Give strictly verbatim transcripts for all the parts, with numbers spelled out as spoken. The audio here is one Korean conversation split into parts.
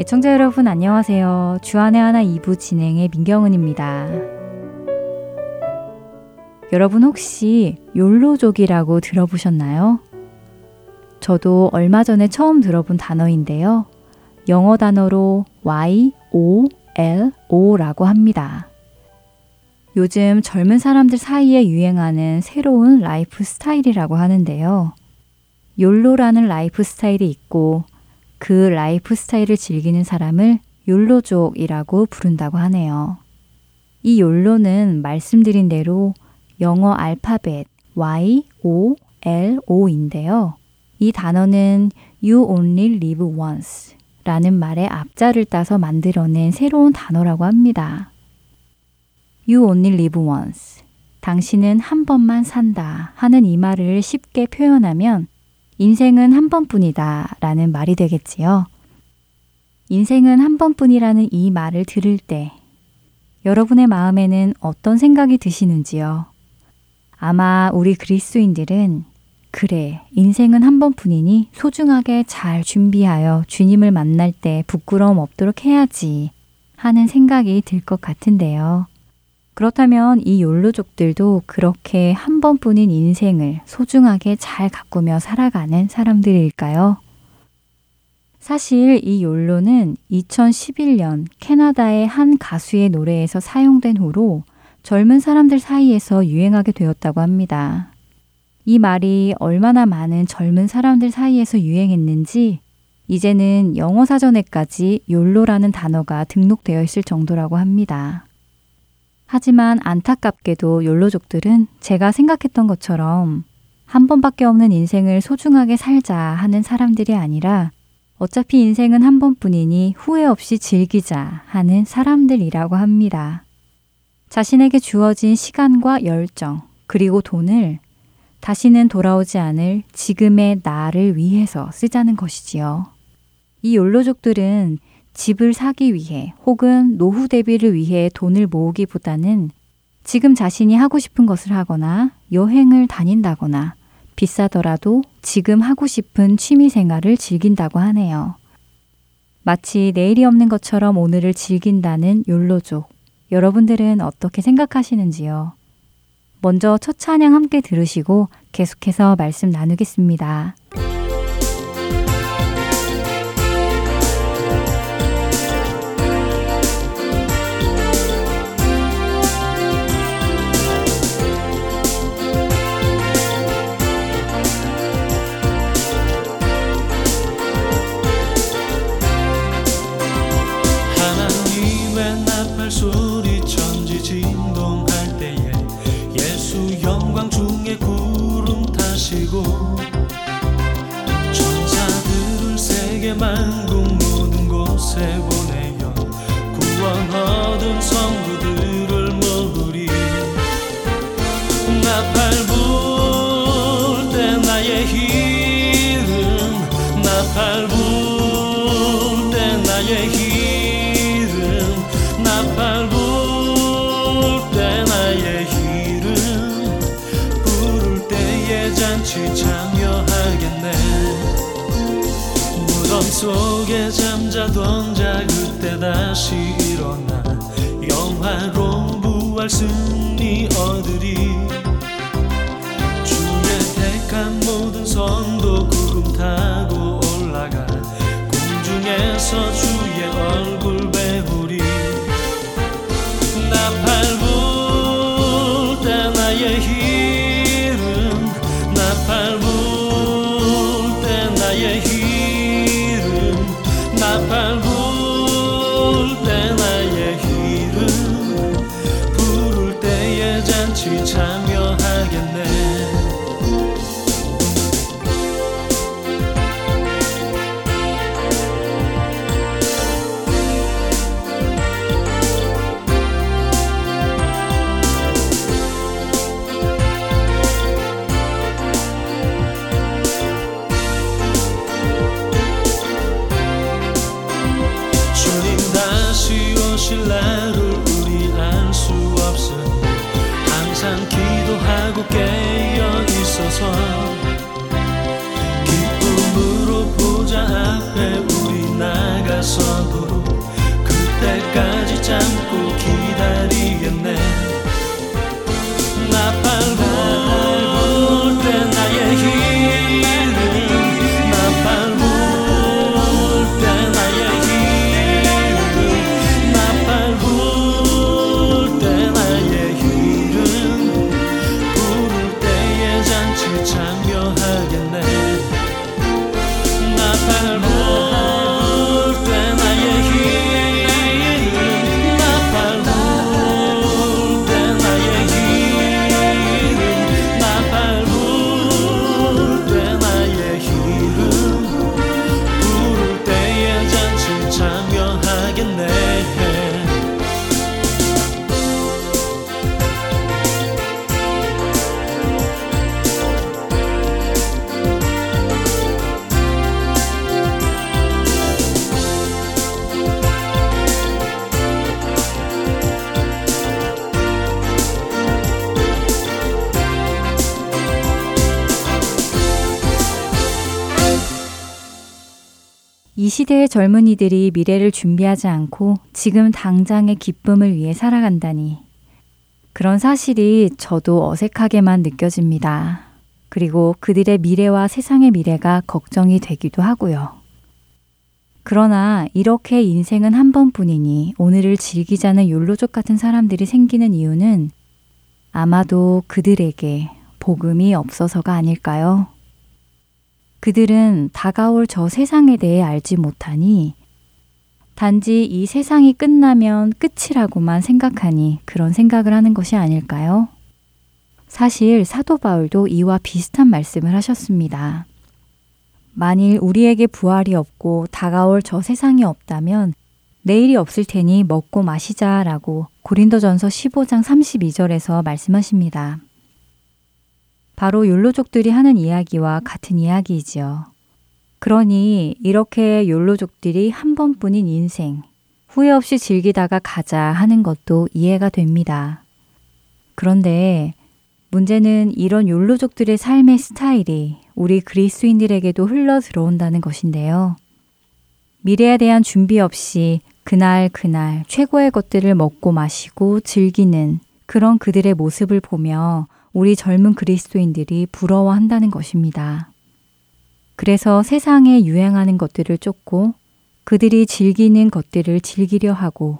애청자 여러분 안녕하세요. 주안의 하나 이 부 진행의 민경은입니다. 여러분 혹시 욜로족이라고 들어보셨나요? 저도 얼마 전에 처음 들어본 단어인데요. 영어 단어로 와이 오 엘 오라고 합니다. 요즘 젊은 사람들 사이에 유행하는 새로운 라이프 스타일이라고 하는데요. 욜로라는 라이프 스타일이 있고 그 라이프 스타일을 즐기는 사람을 욜로족이라고 부른다고 하네요. 이 욜로는 말씀드린 대로 영어 알파벳 와이 오 엘 오인데요. 이 단어는 You only live once 라는 말의 앞자를 따서 만들어낸 새로운 단어라고 합니다. You only live once. 당신은 한 번만 산다 하는 이 말을 쉽게 표현하면 인생은 한 번뿐이다 라는 말이 되겠지요. 인생은 한 번뿐이라는 이 말을 들을 때 여러분의 마음에는 어떤 생각이 드시는지요? 아마 우리 그리스도인들은 그래, 인생은 한 번뿐이니 소중하게 잘 준비하여 주님을 만날 때 부끄러움 없도록 해야지 하는 생각이 들 것 같은데요. 그렇다면 이 욜로족들도 그렇게 한 번뿐인 인생을 소중하게 잘 가꾸며 살아가는 사람들일까요? 사실 이 욜로는 이천십일 년 캐나다의 한 가수의 노래에서 사용된 후로 젊은 사람들 사이에서 유행하게 되었다고 합니다. 이 말이 얼마나 많은 젊은 사람들 사이에서 유행했는지 이제는 영어 사전에까지 욜로라는 단어가 등록되어 있을 정도라고 합니다. 하지만 안타깝게도 욜로족들은 제가 생각했던 것처럼 한 번밖에 없는 인생을 소중하게 살자 하는 사람들이 아니라 어차피 인생은 한 번뿐이니 후회 없이 즐기자 하는 사람들이라고 합니다. 자신에게 주어진 시간과 열정 그리고 돈을 다시는 돌아오지 않을 지금의 나를 위해서 쓰자는 것이지요. 이 욜로족들은 집을 사기 위해 혹은 노후 대비를 위해 돈을 모으기보다는 지금 자신이 하고 싶은 것을 하거나 여행을 다닌다거나 비싸더라도 지금 하고 싶은 취미생활을 즐긴다고 하네요. 마치 내일이 없는 것처럼 오늘을 즐긴다는 욜로족. 여러분들은 어떻게 생각하시는지요? 먼저 첫 찬양 함께 들으시고 계속해서 말씀 나누겠습니다. 천사들을 세계 만국 모든 곳에 보내어 구원 얻은 성도들을 모으리. 나팔 불 때 나의 이름, 나팔 불 때 나의 이름, 나팔 불 잔치 참여하겠네. 무덤 속에 잠자던 자 그때 다시 일어나 영화로 부활 승리 얻으리. 주의 택한 모든 선도 구름 타고 올라가 공중에서 주의 얼굴 배우리. 나팔 불 때 나의 힘 나팔 불 때 나의 이름, 나팔 불 때 나의 이름, 부를 때에 잔치 참여하겠네. 깨어 있어서 기쁨으로 보좌 앞에 우리 나가서 이 시대의 젊은이들이 미래를 준비하지 않고 지금 당장의 기쁨을 위해 살아간다니. 그런 사실이 저도 어색하게만 느껴집니다. 그리고 그들의 미래와 세상의 미래가 걱정이 되기도 하고요. 그러나 이렇게 인생은 한 번뿐이니 오늘을 즐기자는 욜로족 같은 사람들이 생기는 이유는 아마도 그들에게 복음이 없어서가 아닐까요? 그들은 다가올 저 세상에 대해 알지 못하니 단지 이 세상이 끝나면 끝이라고만 생각하니 그런 생각을 하는 것이 아닐까요? 사실 사도 바울도 이와 비슷한 말씀을 하셨습니다. 만일 우리에게 부활이 없고 다가올 저 세상이 없다면 내일이 없을 테니 먹고 마시자라고 고린도전서 십오 장 삼십이 절에서 말씀하십니다. 바로 욜로족들이 하는 이야기와 같은 이야기이지요. 그러니 이렇게 욜로족들이 한 번뿐인 인생, 후회 없이 즐기다가 가자 하는 것도 이해가 됩니다. 그런데 문제는 이런 욜로족들의 삶의 스타일이 우리 그리스도인들에게도 흘러 들어온다는 것인데요. 미래에 대한 준비 없이 그날 그날 최고의 것들을 먹고 마시고 즐기는 그런 그들의 모습을 보며 우리 젊은 그리스도인들이 부러워한다는 것입니다. 그래서 세상에 유행하는 것들을 쫓고 그들이 즐기는 것들을 즐기려 하고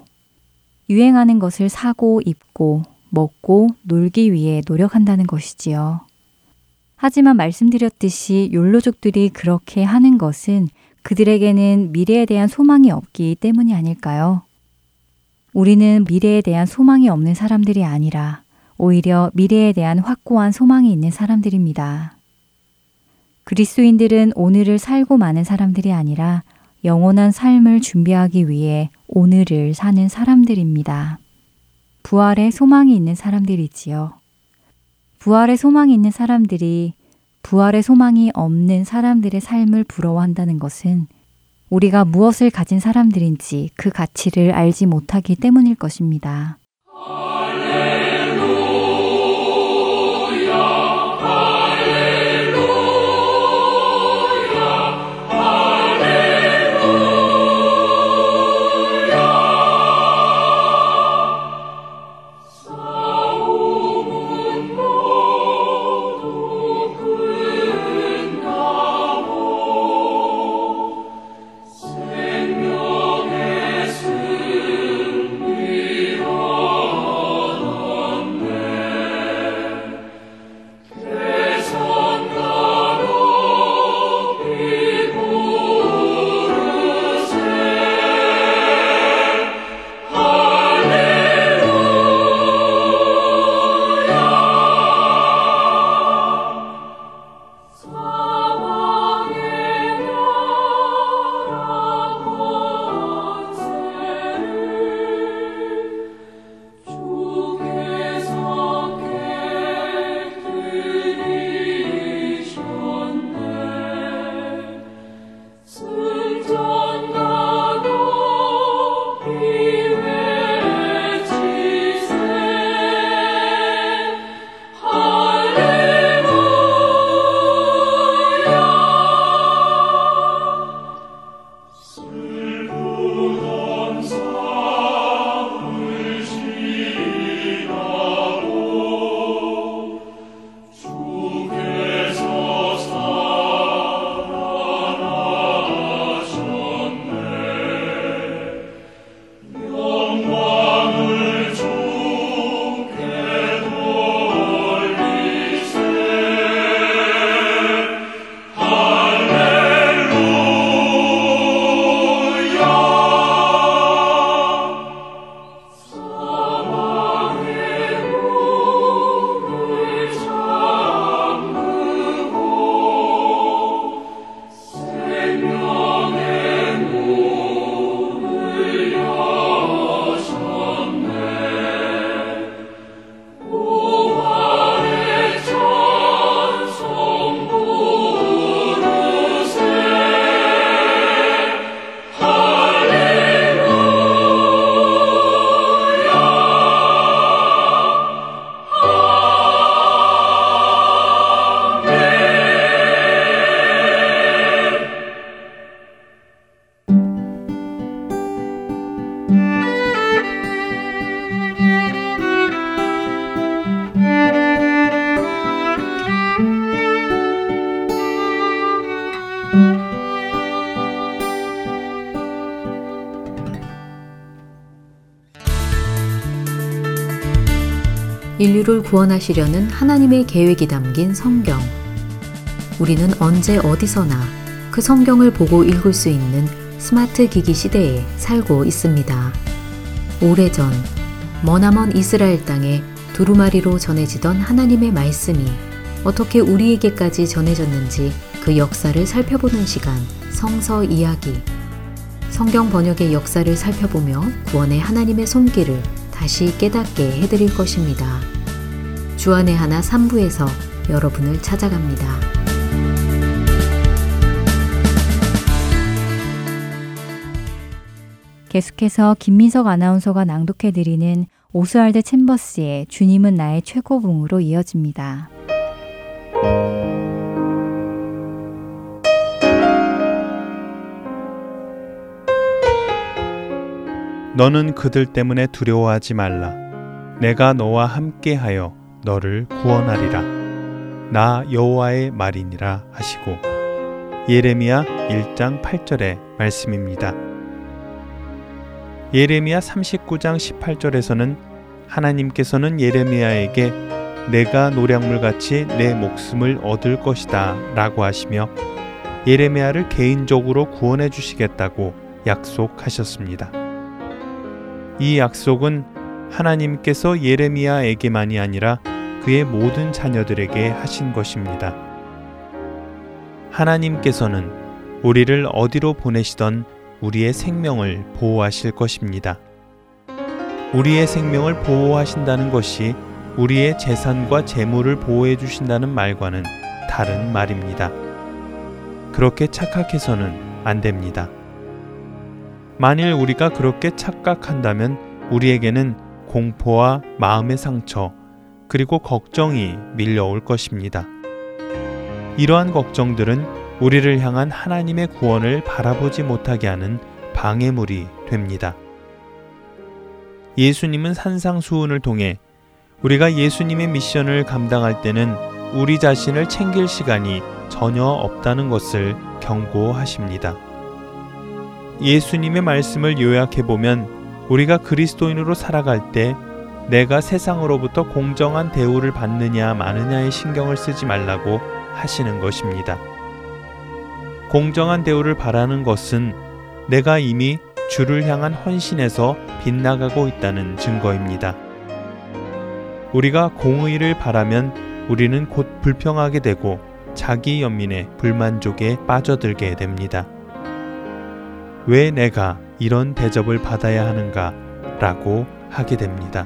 유행하는 것을 사고 입고 먹고 놀기 위해 노력한다는 것이지요. 하지만 말씀드렸듯이 욜로족들이 그렇게 하는 것은 그들에게는 미래에 대한 소망이 없기 때문이 아닐까요? 우리는 미래에 대한 소망이 없는 사람들이 아니라 오히려 미래에 대한 확고한 소망이 있는 사람들입니다. 그리스도인들은 오늘을 살고 마는 사람들이 아니라 영원한 삶을 준비하기 위해 오늘을 사는 사람들입니다. 부활의 소망이 있는 사람들이지요. 부활의 소망이 있는 사람들이 부활의 소망이 없는 사람들의 삶을 부러워한다는 것은 우리가 무엇을 가진 사람들인지 그 가치를 알지 못하기 때문일 것입니다. Oh. 인류를 구원하시려는 하나님의 계획이 담긴 성경. 우리는 언제 어디서나 그 성경을 보고 읽을 수 있는 스마트 기기 시대에 살고 있습니다. 오래전 머나먼 이스라엘 땅에 두루마리로 전해지던 하나님의 말씀이 어떻게 우리에게까지 전해졌는지 그 역사를 살펴보는 시간, 성서 이야기. 성경 번역의 역사를 살펴보며 구원의 하나님의 손길을 다시 깨닫게 해드릴 것입니다. 주안의 하나 삼 부에서 여러분을 찾아갑니다. 계속해서 김민석 아나운서가 낭독해드리는 오스왈드 챔버스의 주님은 나의 최고봉으로 이어집니다. 너는 그들 때문에 두려워하지 말라. 내가 너와 함께하여 너를 구원하리라. 나 여호와의 말이니라 하시고. 예레미야 일 장 팔 절의 말씀입니다. 예레미야 삼십구 장 십팔 절에서는 하나님께서는 예레미야에게 내가 노량물같이 내 목숨을 얻을 것이다 라고 하시며 예레미야를 개인적으로 구원해 주시겠다고 약속하셨습니다. 이 약속은 하나님께서 예레미야에게만이 아니라 그의 모든 자녀들에게 하신 것입니다. 하나님께서는 우리를 어디로 보내시던 우리의 생명을 보호하실 것입니다. 우리의 생명을 보호하신다는 것이 우리의 재산과 재물을 보호해 주신다는 말과는 다른 말입니다. 그렇게 착각해서는 안 됩니다. 만일 우리가 그렇게 착각한다면 우리에게는 공포와 마음의 상처, 그리고 걱정이 밀려올 것입니다. 이러한 걱정들은 우리를 향한 하나님의 구원을 바라보지 못하게 하는 방해물이 됩니다. 예수님은 산상수훈을 통해 우리가 예수님의 미션을 감당할 때는 우리 자신을 챙길 시간이 전혀 없다는 것을 경고하십니다. 예수님의 말씀을 요약해보면 우리가 그리스도인으로 살아갈 때 내가 세상으로부터 공정한 대우를 받느냐 마느냐에 신경을 쓰지 말라고 하시는 것입니다. 공정한 대우를 바라는 것은 내가 이미 주를 향한 헌신에서 빗나가고 있다는 증거입니다. 우리가 공의를 바라면 우리는 곧 불평하게 되고 자기 연민의 불만족에 빠져들게 됩니다. 왜 내가 이런 대접을 받아야 하는가 라고 하게 됩니다.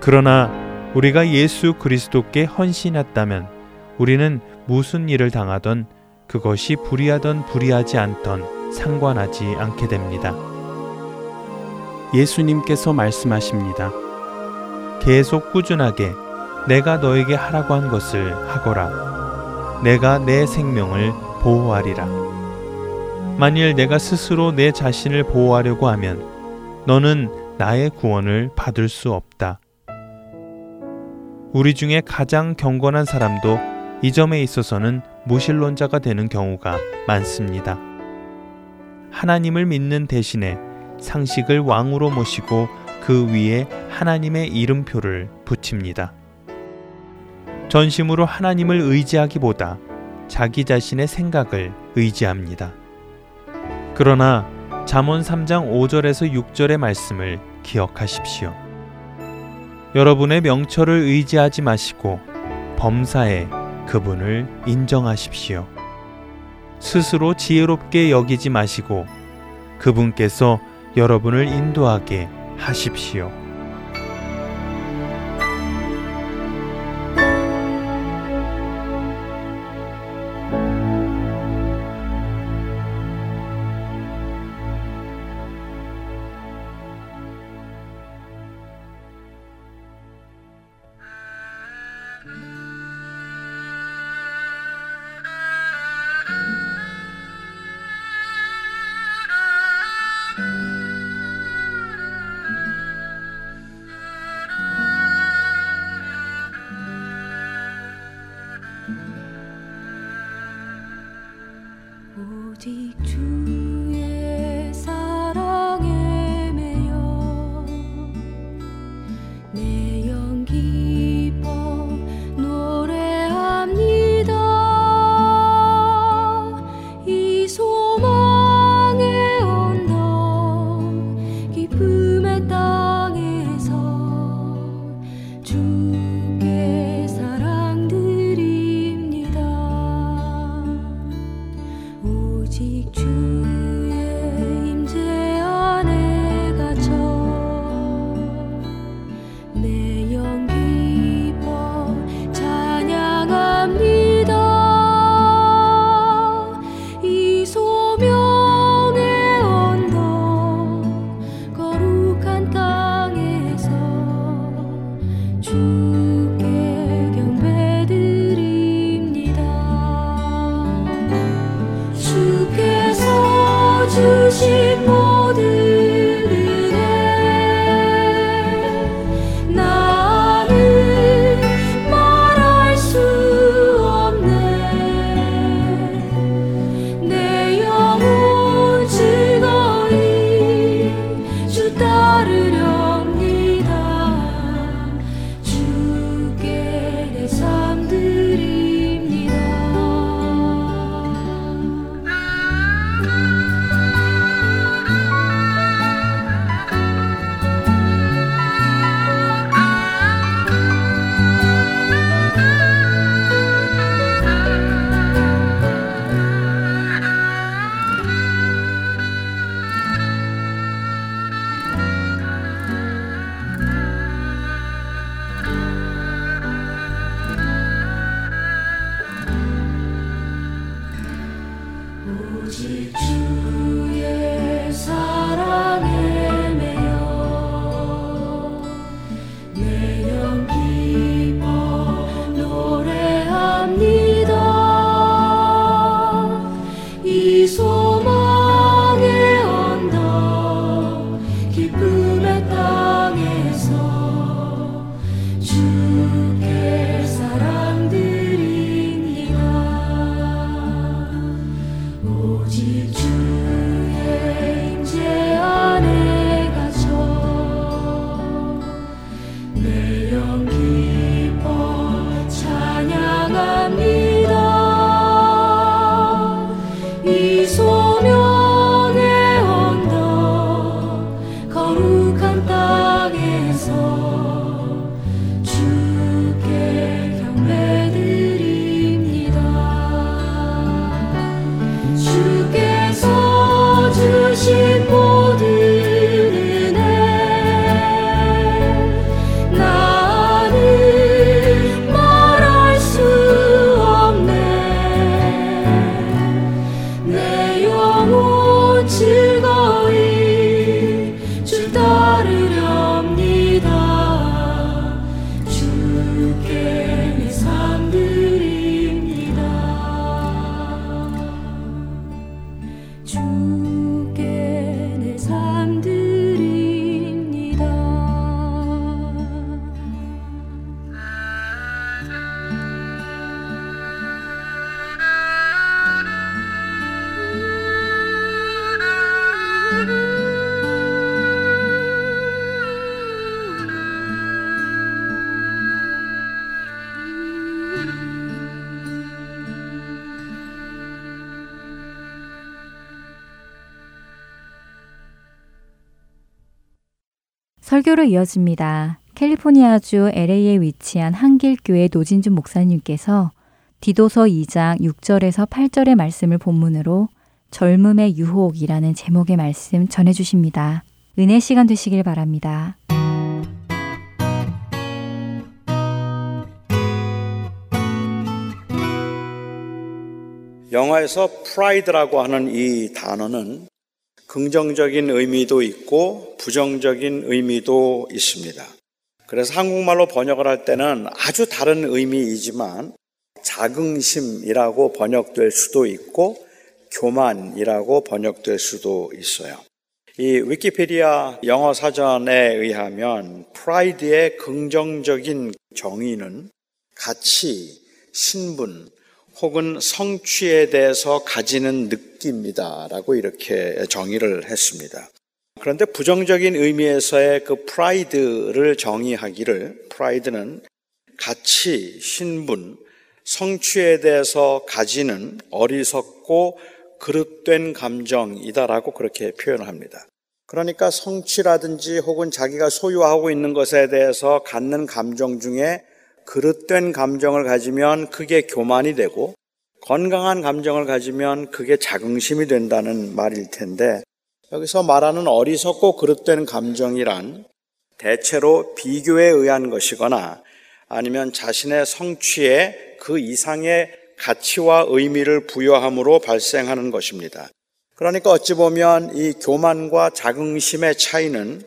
그러나 우리가 예수 그리스도께 헌신했다면 우리는 무슨 일을 당하던 그것이 불의하던 불의하지 않던 상관하지 않게 됩니다. 예수님께서 말씀하십니다. 계속 꾸준하게 내가 너에게 하라고 한 것을 하거라. 내가 내 생명을 보호하리라. 만일 내가 스스로 내 자신을 보호하려고 하면 너는 나의 구원을 받을 수 없다. 우리 중에 가장 경건한 사람도 이 점에 있어서는 무신론자가 되는 경우가 많습니다. 하나님을 믿는 대신에 상식을 왕으로 모시고 그 위에 하나님의 이름표를 붙입니다. 전심으로 하나님을 의지하기보다 자기 자신의 생각을 의지합니다. 그러나 잠언 삼 장 오 절에서 육 절의 말씀을 기억하십시오. 여러분의 명철을 의지하지 마시고 범사에 그분을 인정하십시오. 스스로 지혜롭게 여기지 마시고 그분께서 여러분을 인도하게 하십시오. 내 영 설교로 이어집니다. 캘리포니아주 엘에이에 위치한 한길교회 노진준 목사님께서 디도서 이 장 육 절에서 팔 절의 말씀을 본문으로 젊음의 유혹이라는 제목의 말씀 전해주십니다. 은혜 시간 되시길 바랍니다. 영화에서 프라이드라고 하는 이 단어는 긍정적인 의미도 있고 부정적인 의미도 있습니다. 그래서 한국말로 번역을 할 때는 아주 다른 의미이지만 자긍심이라고 번역될 수도 있고 교만이라고 번역될 수도 있어요. 이 위키피디아 영어 사전에 의하면 pride의 긍정적인 정의는 가치, 신분, 혹은 성취에 대해서 가지는 느낌이다라고 이렇게 정의를 했습니다. 그런데 부정적인 의미에서의 그 프라이드를 정의하기를 프라이드는 가치, 신분, 성취에 대해서 가지는 어리석고 그릇된 감정이다라고 그렇게 표현을 합니다. 그러니까 성취라든지 혹은 자기가 소유하고 있는 것에 대해서 갖는 감정 중에 그릇된 감정을 가지면 그게 교만이 되고 건강한 감정을 가지면 그게 자긍심이 된다는 말일 텐데 여기서 말하는 어리석고 그릇된 감정이란 대체로 비교에 의한 것이거나 아니면 자신의 성취에 그 이상의 가치와 의미를 부여함으로 발생하는 것입니다. 그러니까 어찌 보면 이 교만과 자긍심의 차이는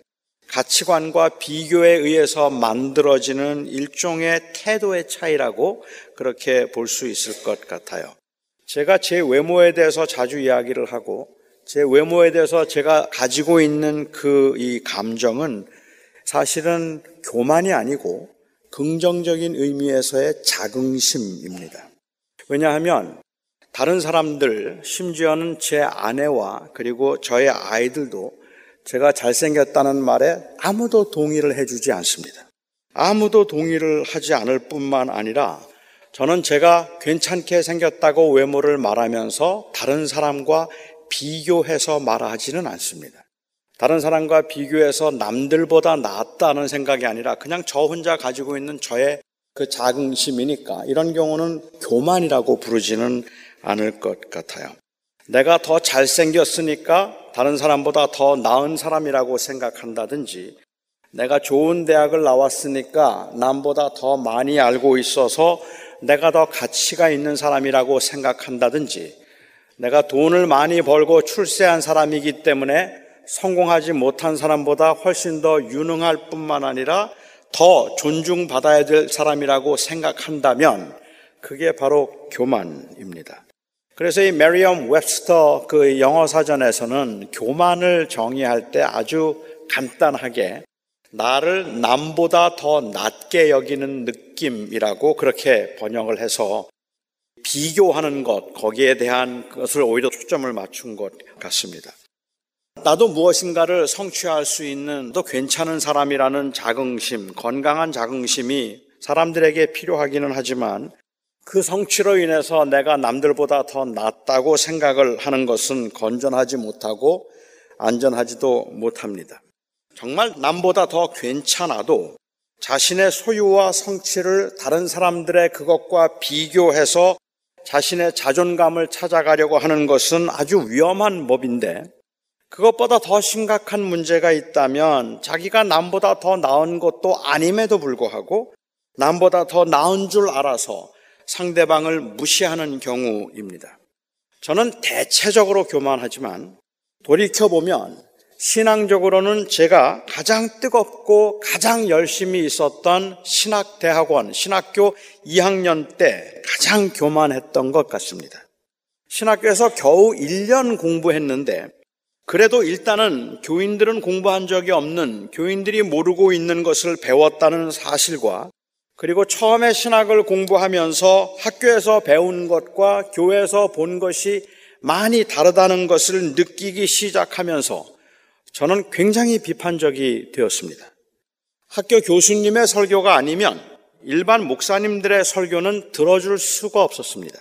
가치관과 비교에 의해서 만들어지는 일종의 태도의 차이라고 그렇게 볼 수 있을 것 같아요. 제가 제 외모에 대해서 자주 이야기를 하고 제 외모에 대해서 제가 가지고 있는 그 이 감정은 사실은 교만이 아니고 긍정적인 의미에서의 자긍심입니다. 왜냐하면 다른 사람들, 심지어는 제 아내와 그리고 저의 아이들도 제가 잘생겼다는 말에 아무도 동의를 해주지 않습니다. 아무도 동의를 하지 않을 뿐만 아니라 저는 제가 괜찮게 생겼다고 외모를 말하면서 다른 사람과 비교해서 말하지는 않습니다. 다른 사람과 비교해서 남들보다 낫다는 생각이 아니라 그냥 저 혼자 가지고 있는 저의 그 자긍심이니까 이런 경우는 교만이라고 부르지는 않을 것 같아요. 내가 더 잘생겼으니까 다른 사람보다 더 나은 사람이라고 생각한다든지 내가 좋은 대학을 나왔으니까 남보다 더 많이 알고 있어서 내가 더 가치가 있는 사람이라고 생각한다든지 내가 돈을 많이 벌고 출세한 사람이기 때문에 성공하지 못한 사람보다 훨씬 더 유능할 뿐만 아니라 더 존중받아야 될 사람이라고 생각한다면 그게 바로 교만입니다. 그래서 이 메리엄 웹스터 그 영어 사전에서는 교만을 정의할 때 아주 간단하게 나를 남보다 더 낮게 여기는 느낌이라고 그렇게 번역을 해서 비교하는 것, 거기에 대한 것을 오히려 초점을 맞춘 것 같습니다. 나도 무엇인가를 성취할 수 있는 또 괜찮은 사람이라는 자긍심, 건강한 자긍심이 사람들에게 필요하기는 하지만 그 성취로 인해서 내가 남들보다 더 낫다고 생각을 하는 것은 건전하지 못하고 안전하지도 못합니다. 정말 남보다 더 괜찮아도 자신의 소유와 성취를 다른 사람들의 그것과 비교해서 자신의 자존감을 찾아가려고 하는 것은 아주 위험한 법인데, 그것보다 더 심각한 문제가 있다면 자기가 남보다 더 나은 것도 아님에도 불구하고 남보다 더 나은 줄 알아서 상대방을 무시하는 경우입니다. 저는 대체적으로 교만하지만 돌이켜보면 신앙적으로는 제가 가장 뜨겁고 가장 열심히 있었던 신학대학원, 신학교 이 학년 때 가장 교만했던 것 같습니다. 신학교에서 겨우 일 년 공부했는데 그래도 일단은 교인들은 공부한 적이 없는, 교인들이 모르고 있는 것을 배웠다는 사실과, 그리고 처음에 신학을 공부하면서 학교에서 배운 것과 교회에서 본 것이 많이 다르다는 것을 느끼기 시작하면서 저는 굉장히 비판적이 되었습니다. 학교 교수님의 설교가 아니면 일반 목사님들의 설교는 들어줄 수가 없었습니다.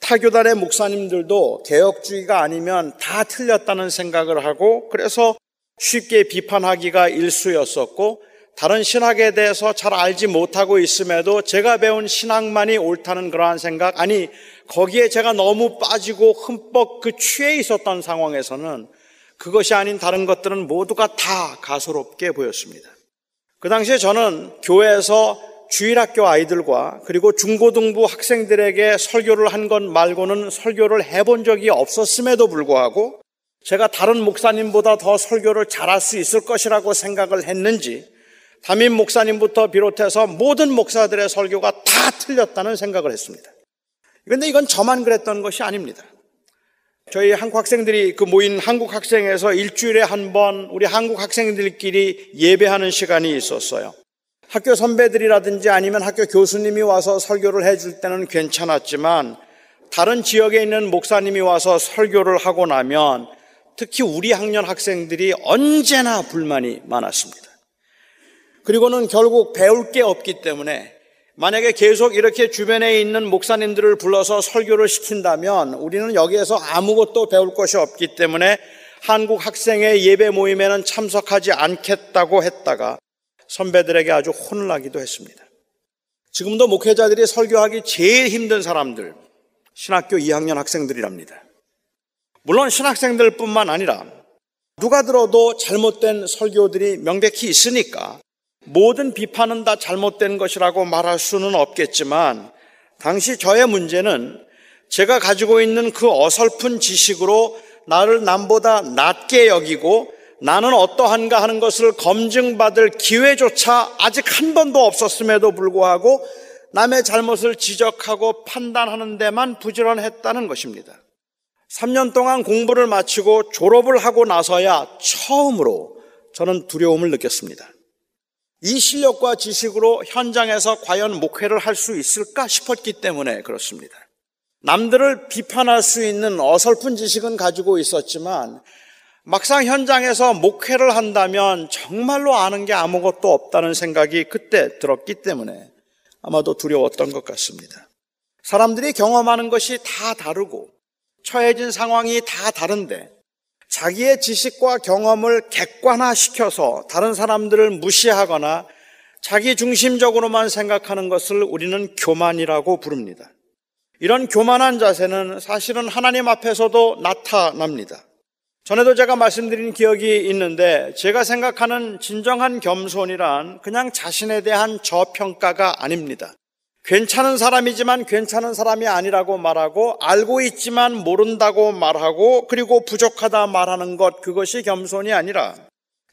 타교단의 목사님들도 개혁주의가 아니면 다 틀렸다는 생각을 하고 그래서 쉽게 비판하기가 일쑤였었고, 다른 신학에 대해서 잘 알지 못하고 있음에도 제가 배운 신학만이 옳다는 그러한 생각, 아니 거기에 제가 너무 빠지고 흠뻑 그 취해 있었던 상황에서는 그것이 아닌 다른 것들은 모두가 다 가소롭게 보였습니다. 그 당시에 저는 교회에서 주일학교 아이들과 그리고 중고등부 학생들에게 설교를 한 것 말고는 설교를 해본 적이 없었음에도 불구하고 제가 다른 목사님보다 더 설교를 잘할 수 있을 것이라고 생각을 했는지 담임 목사님부터 비롯해서 모든 목사들의 설교가 다 틀렸다는 생각을 했습니다. 그런데 이건 저만 그랬던 것이 아닙니다. 저희 한국 학생들이 그 모인 한국 학생에서 일주일에 한 번 우리 한국 학생들끼리 예배하는 시간이 있었어요. 학교 선배들이라든지 아니면 학교 교수님이 와서 설교를 해줄 때는 괜찮았지만 다른 지역에 있는 목사님이 와서 설교를 하고 나면 특히 우리 학년 학생들이 언제나 불만이 많았습니다. 그리고는 결국 배울 게 없기 때문에 만약에 계속 이렇게 주변에 있는 목사님들을 불러서 설교를 시킨다면 우리는 여기에서 아무것도 배울 것이 없기 때문에 한국 학생의 예배 모임에는 참석하지 않겠다고 했다가 선배들에게 아주 혼을 나기도 했습니다. 지금도 목회자들이 설교하기 제일 힘든 사람들, 신학교 이 학년 학생들이랍니다. 물론 신학생들뿐만 아니라 누가 들어도 잘못된 설교들이 명백히 있으니까 모든 비판은 다 잘못된 것이라고 말할 수는 없겠지만 당시 저의 문제는 제가 가지고 있는 그 어설픈 지식으로 나를 남보다 낮게 여기고 나는 어떠한가 하는 것을 검증받을 기회조차 아직 한 번도 없었음에도 불구하고 남의 잘못을 지적하고 판단하는 데만 부지런했다는 것입니다. 삼 년 동안 공부를 마치고 졸업을 하고 나서야 처음으로 저는 두려움을 느꼈습니다. 이 실력과 지식으로 현장에서 과연 목회를 할 수 있을까 싶었기 때문에 그렇습니다. 남들을 비판할 수 있는 어설픈 지식은 가지고 있었지만 막상 현장에서 목회를 한다면 정말로 아는 게 아무것도 없다는 생각이 그때 들었기 때문에 아마도 두려웠던 것 같습니다. 사람들이 경험하는 것이 다 다르고 처해진 상황이 다 다른데 자기의 지식과 경험을 객관화시켜서 다른 사람들을 무시하거나 자기 중심적으로만 생각하는 것을 우리는 교만이라고 부릅니다. 이런 교만한 자세는 사실은 하나님 앞에서도 나타납니다. 전에도 제가 말씀드린 기억이 있는데 제가 생각하는 진정한 겸손이란 그냥 자신에 대한 저평가가 아닙니다. 괜찮은 사람이지만 괜찮은 사람이 아니라고 말하고, 알고 있지만 모른다고 말하고, 그리고 부족하다 말하는 것, 그것이 겸손이 아니라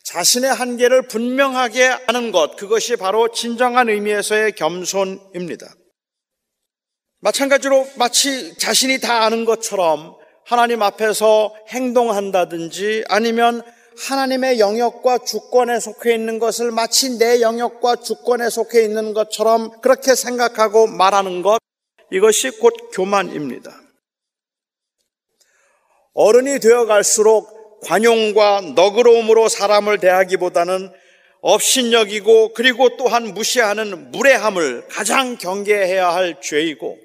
자신의 한계를 분명하게 아는 것, 그것이 바로 진정한 의미에서의 겸손입니다. 마찬가지로 마치 자신이 다 아는 것처럼 하나님 앞에서 행동한다든지, 아니면 하나님의 영역과 주권에 속해 있는 것을 마치 내 영역과 주권에 속해 있는 것처럼 그렇게 생각하고 말하는 것, 이것이 곧 교만입니다. 어른이 되어갈수록 관용과 너그러움으로 사람을 대하기보다는 업신여기고 그리고 또한 무시하는 무례함을 가장 경계해야 할 죄이고,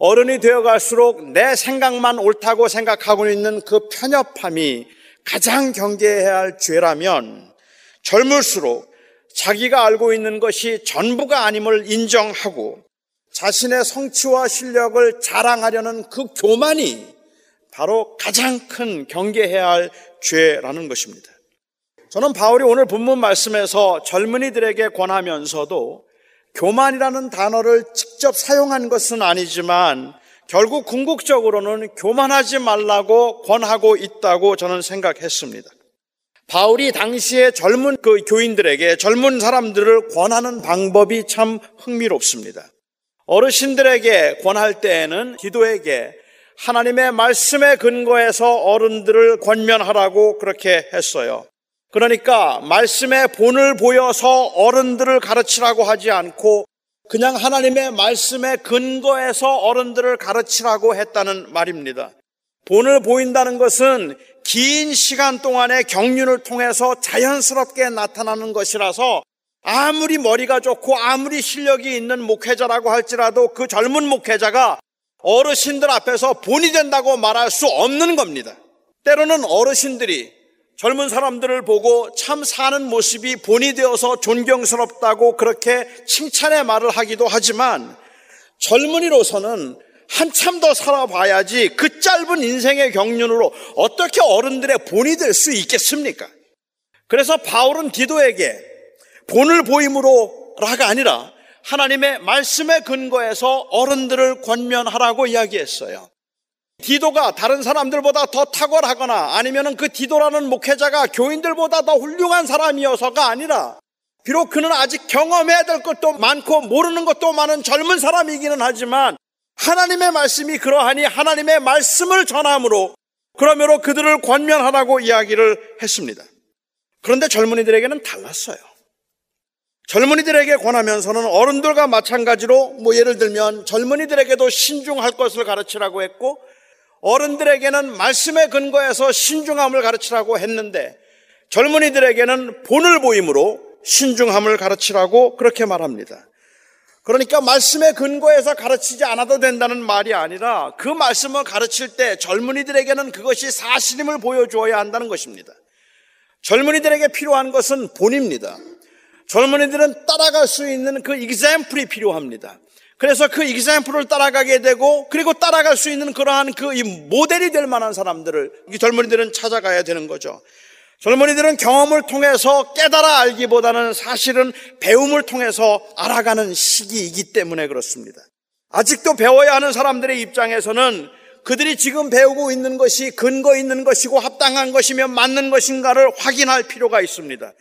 어른이 되어갈수록 내 생각만 옳다고 생각하고 있는 그 편협함이 가장 경계해야 할 죄라면, 젊을수록 자기가 알고 있는 것이 전부가 아님을 인정하고 자신의 성취와 실력을 자랑하려는 그 교만이 바로 가장 큰 경계해야 할 죄라는 것입니다. 저는 바울이 오늘 본문 말씀에서 젊은이들에게 권하면서도 교만이라는 단어를 직접 사용한 것은 아니지만 결국 궁극적으로는 교만하지 말라고 권하고 있다고 저는 생각했습니다. 바울이 당시에 젊은 그 교인들에게, 젊은 사람들을 권하는 방법이 참 흥미롭습니다. 어르신들에게 권할 때에는 디도에게 하나님의 말씀에 근거해서 어른들을 권면하라고 그렇게 했어요. 그러니까 말씀의 본을 보여서 어른들을 가르치라고 하지 않고 그냥 하나님의 말씀에 근거해서 어른들을 가르치라고 했다는 말입니다. 본을 보인다는 것은 긴 시간 동안의 경륜을 통해서 자연스럽게 나타나는 것이라서 아무리 머리가 좋고 아무리 실력이 있는 목회자라고 할지라도 그 젊은 목회자가 어르신들 앞에서 본이 된다고 말할 수 없는 겁니다. 때로는 어르신들이 젊은 사람들을 보고 참 사는 모습이 본이 되어서 존경스럽다고 그렇게 칭찬의 말을 하기도 하지만, 젊은이로서는 한참 더 살아봐야지 그 짧은 인생의 경륜으로 어떻게 어른들의 본이 될 수 있겠습니까? 그래서 바울은 디도에게 본을 보임으로라가 아니라 하나님의 말씀에 근거해서 어른들을 권면하라고 이야기했어요. 디도가 다른 사람들보다 더 탁월하거나 아니면 그 디도라는 목회자가 교인들보다 더 훌륭한 사람이어서가 아니라, 비록 그는 아직 경험해야 될 것도 많고 모르는 것도 많은 젊은 사람이기는 하지만 하나님의 말씀이 그러하니 하나님의 말씀을 전함으로, 그러므로 그들을 권면하라고 이야기를 했습니다. 그런데 젊은이들에게는 달랐어요. 젊은이들에게 권하면서는 어른들과 마찬가지로 뭐 예를 들면 젊은이들에게도 신중할 것을 가르치라고 했고, 어른들에게는 말씀에 근거해서 신중함을 가르치라고 했는데 젊은이들에게는 본을 보임으로 신중함을 가르치라고 그렇게 말합니다. 그러니까 말씀에 근거해서 가르치지 않아도 된다는 말이 아니라 그 말씀을 가르칠 때 젊은이들에게는 그것이 사실임을 보여주어야 한다는 것입니다. 젊은이들에게 필요한 것은 본입니다. 젊은이들은 따라갈 수 있는 그 example이 필요합니다. 그래서 그 example를 따라가게 되고, 그리고 따라갈 수 있는 그러한 그 이 모델이 될 만한 사람들을 이 젊은이들은 찾아가야 되는 거죠. 젊은이들은 경험을 통해서 깨달아 알기보다는 사실은 배움을 통해서 알아가는 시기이기 때문에 그렇습니다. 아직도 배워야 하는 사람들의 입장에서는 그들이 지금 배우고 있는 것이 근거 있는 것이고 합당한 것이며 맞는 것인가를 확인할 필요가 있습니다.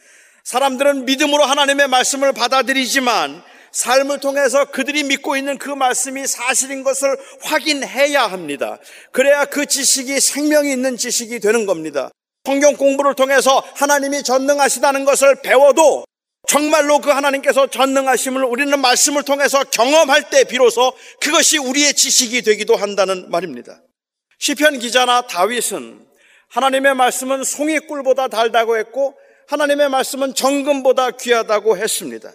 사람들은 믿음으로 하나님의 말씀을 받아들이지만 삶을 통해서 그들이 믿고 있는 그 말씀이 사실인 것을 확인해야 합니다. 그래야 그 지식이 생명이 있는 지식이 되는 겁니다. 성경 공부를 통해서 하나님이 전능하시다는 것을 배워도 정말로 그 하나님께서 전능하심을 우리는 말씀을 통해서 경험할 때 비로소 그것이 우리의 지식이 되기도 한다는 말입니다. 시편 기자나 다윗은 하나님의 말씀은 송이꿀보다 달다고 했고 하나님의 말씀은 정금보다 귀하다고 했습니다.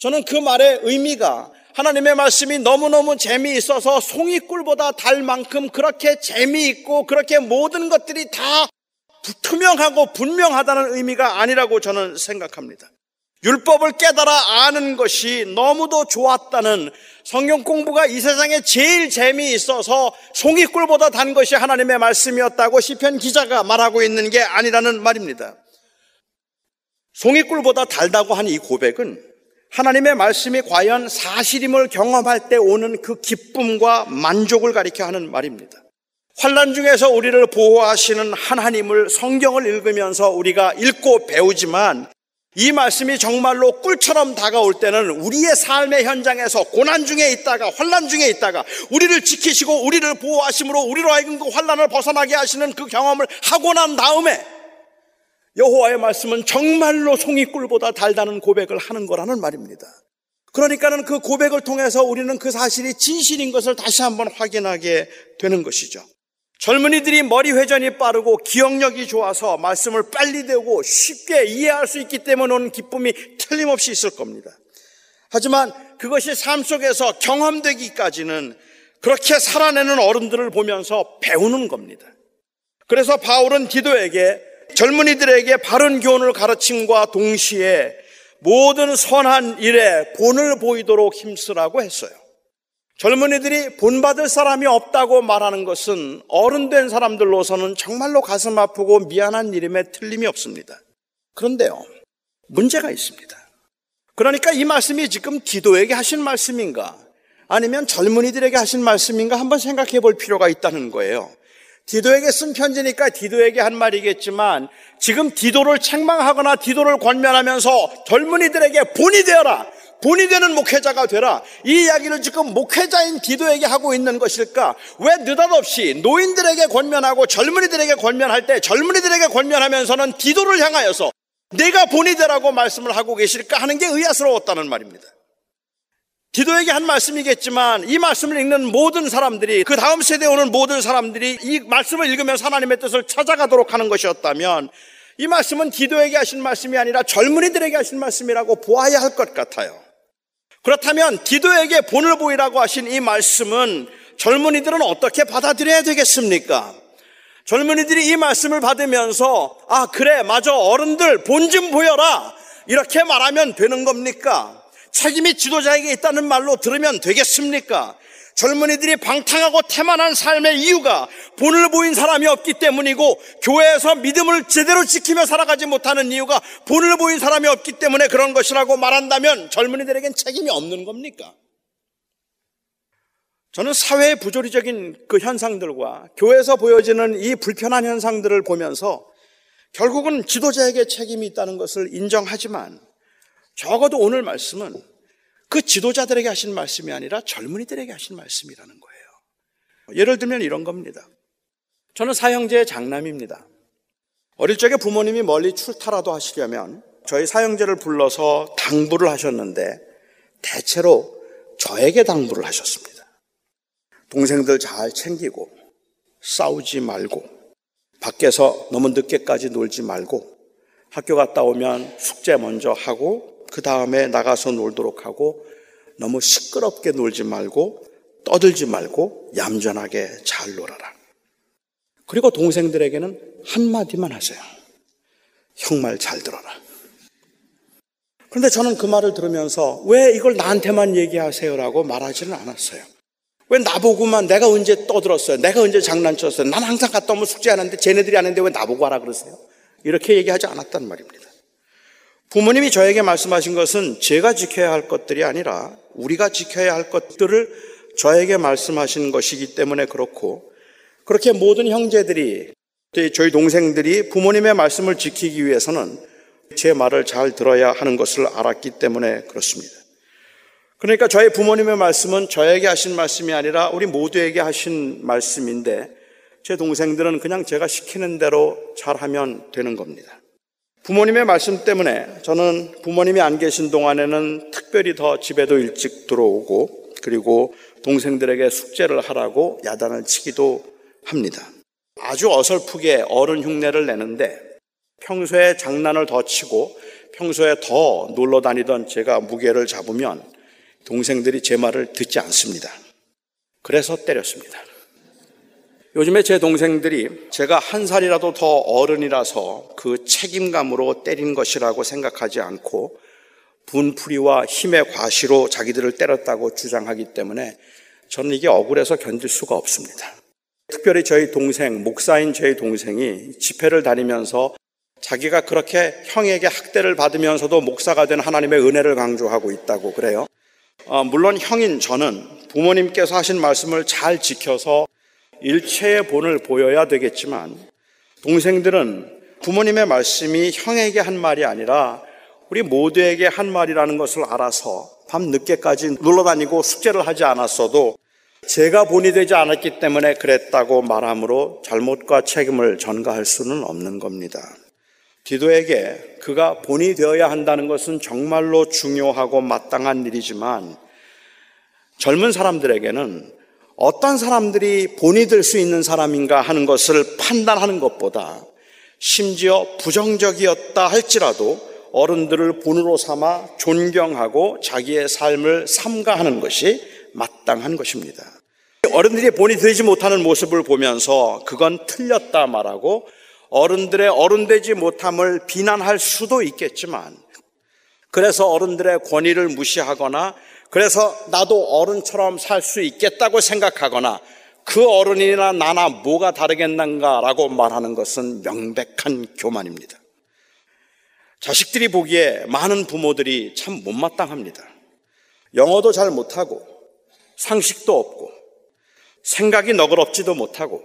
저는 그 말의 의미가 하나님의 말씀이 너무너무 재미있어서 송이꿀보다 달 만큼 그렇게 재미있고 그렇게 모든 것들이 다 투명하고 분명하다는 의미가 아니라고 저는 생각합니다. 율법을 깨달아 아는 것이 너무도 좋았다는, 성경 공부가 이 세상에 제일 재미있어서 송이꿀보다 단 것이 하나님의 말씀이었다고 시편 기자가 말하고 있는 게 아니라는 말입니다. 송이꿀보다 달다고 한 이 고백은 하나님의 말씀이 과연 사실임을 경험할 때 오는 그 기쁨과 만족을 가리켜 하는 말입니다. 환난 중에서 우리를 보호하시는 하나님을 성경을 읽으면서 우리가 읽고 배우지만 이 말씀이 정말로 꿀처럼 다가올 때는 우리의 삶의 현장에서 고난 중에 있다가 환난 중에 있다가 우리를 지키시고 우리를 보호하심으로 우리로 하여금 그 환난을 벗어나게 하시는 그 경험을 하고 난 다음에 여호와의 말씀은 정말로 송이꿀보다 달다는 고백을 하는 거라는 말입니다. 그러니까는 그 고백을 통해서 우리는 그 사실이 진실인 것을 다시 한번 확인하게 되는 것이죠. 젊은이들이 머리 회전이 빠르고 기억력이 좋아서 말씀을 빨리 되고 쉽게 이해할 수 있기 때문에 오는 기쁨이 틀림없이 있을 겁니다. 하지만 그것이 삶 속에서 경험되기까지는 그렇게 살아내는 어른들을 보면서 배우는 겁니다. 그래서 바울은 디도에게 젊은이들에게 바른 교훈을 가르침과 동시에 모든 선한 일에 본을 보이도록 힘쓰라고 했어요. 젊은이들이 본받을 사람이 없다고 말하는 것은 어른된 사람들로서는 정말로 가슴 아프고 미안한 일임에 틀림이 없습니다. 그런데요, 문제가 있습니다. 그러니까 이 말씀이 지금 디도에게 하신 말씀인가 아니면 젊은이들에게 하신 말씀인가 한번 생각해 볼 필요가 있다는 거예요. 디도에게 쓴 편지니까 디도에게 한 말이겠지만 지금 디도를 책망하거나 디도를 권면하면서 젊은이들에게 본이 되어라, 본이 되는 목회자가 되라, 이 이야기를 지금 목회자인 디도에게 하고 있는 것일까? 왜 느닷없이 노인들에게 권면하고 젊은이들에게 권면할 때 젊은이들에게 권면하면서는 디도를 향하여서 내가 본이 되라고 말씀을 하고 계실까 하는 게 의아스러웠다는 말입니다. 디도에게 한 말씀이겠지만 이 말씀을 읽는 모든 사람들이, 그 다음 세대에 오는 모든 사람들이 이 말씀을 읽으면서 하나님의 뜻을 찾아가도록 하는 것이었다면 이 말씀은 디도에게 하신 말씀이 아니라 젊은이들에게 하신 말씀이라고 보아야 할 것 같아요. 그렇다면 디도에게 본을 보이라고 하신 이 말씀은 젊은이들은 어떻게 받아들여야 되겠습니까? 젊은이들이 이 말씀을 받으면서 아 그래 맞아 어른들 본 좀 보여라 이렇게 말하면 되는 겁니까? 책임이 지도자에게 있다는 말로 들으면 되겠습니까? 젊은이들이 방탕하고 태만한 삶의 이유가 본을 보인 사람이 없기 때문이고 교회에서 믿음을 제대로 지키며 살아가지 못하는 이유가 본을 보인 사람이 없기 때문에 그런 것이라고 말한다면 젊은이들에겐 책임이 없는 겁니까? 저는 사회의 부조리적인 그 현상들과 교회에서 보여지는 이 불편한 현상들을 보면서 결국은 지도자에게 책임이 있다는 것을 인정하지만 적어도 오늘 말씀은 그 지도자들에게 하신 말씀이 아니라 젊은이들에게 하신 말씀이라는 거예요. 예를 들면 이런 겁니다. 저는 사형제의 장남입니다. 어릴 적에 부모님이 멀리 출타라도 하시려면 저희 사형제를 불러서 당부를 하셨는데 대체로 저에게 당부를 하셨습니다. 동생들 잘 챙기고 싸우지 말고 밖에서 너무 늦게까지 놀지 말고 학교 갔다 오면 숙제 먼저 하고 그 다음에 나가서 놀도록 하고 너무 시끄럽게 놀지 말고 떠들지 말고 얌전하게 잘 놀아라. 그리고 동생들에게는 한마디만 하세요. 형 말 잘 들어라. 그런데 저는 그 말을 들으면서 왜 이걸 나한테만 얘기하세요라고 말하지는 않았어요. 왜 나보고만 내가 언제 떠들었어요? 내가 언제 장난쳤어요? 난 항상 갔다 오면 숙제하는데 쟤네들이 하는데 왜 나보고 하라 그러세요? 이렇게 얘기하지 않았단 말입니다. 부모님이 저에게 말씀하신 것은 제가 지켜야 할 것들이 아니라 우리가 지켜야 할 것들을 저에게 말씀하신 것이기 때문에 그렇고, 그렇게 모든 형제들이, 저희 동생들이 부모님의 말씀을 지키기 위해서는 제 말을 잘 들어야 하는 것을 알았기 때문에 그렇습니다. 그러니까 저희 부모님의 말씀은 저에게 하신 말씀이 아니라 우리 모두에게 하신 말씀인데 제 동생들은 그냥 제가 시키는 대로 잘하면 되는 겁니다. 부모님의 말씀 때문에 저는 부모님이 안 계신 동안에는 특별히 더 집에도 일찍 들어오고 그리고 동생들에게 숙제를 하라고 야단을 치기도 합니다. 아주 어설프게 어른 흉내를 내는데 평소에 장난을 더 치고 평소에 더 놀러 다니던 제가 무게를 잡으면 동생들이 제 말을 듣지 않습니다. 그래서 때렸습니다. 요즘에 제 동생들이 제가 한 살이라도 더 어른이라서 그 책임감으로 때린 것이라고 생각하지 않고 분풀이와 힘의 과시로 자기들을 때렸다고 주장하기 때문에 저는 이게 억울해서 견딜 수가 없습니다. 특별히 저희 동생, 목사인 저희 동생이 집회를 다니면서 자기가 그렇게 형에게 학대를 받으면서도 목사가 된 하나님의 은혜를 강조하고 있다고 그래요. 어, 물론 형인 저는 부모님께서 하신 말씀을 잘 지켜서 일체의 본을 보여야 되겠지만, 동생들은 부모님의 말씀이 형에게 한 말이 아니라 우리 모두에게 한 말이라는 것을 알아서 밤늦게까지 놀러다니고 숙제를 하지 않았어도 제가 본이 되지 않았기 때문에 그랬다고 말함으로 잘못과 책임을 전가할 수는 없는 겁니다. 디도에게 그가 본이 되어야 한다는 것은 정말로 중요하고 마땅한 일이지만, 젊은 사람들에게는 어떤 사람들이 본이 될 수 있는 사람인가 하는 것을 판단하는 것보다, 심지어 부정적이었다 할지라도 어른들을 본으로 삼아 존경하고 자기의 삶을 삼가하는 것이 마땅한 것입니다. 어른들이 본이 되지 못하는 모습을 보면서 그건 틀렸다 말하고 어른들의 어른되지 못함을 비난할 수도 있겠지만, 그래서 어른들의 권위를 무시하거나 그래서 나도 어른처럼 살 수 있겠다고 생각하거나 그 어른이나 나나 뭐가 다르겠는가라고 말하는 것은 명백한 교만입니다. 자식들이 보기에 많은 부모들이 참 못마땅합니다. 영어도 잘 못하고 상식도 없고 생각이 너그럽지도 못하고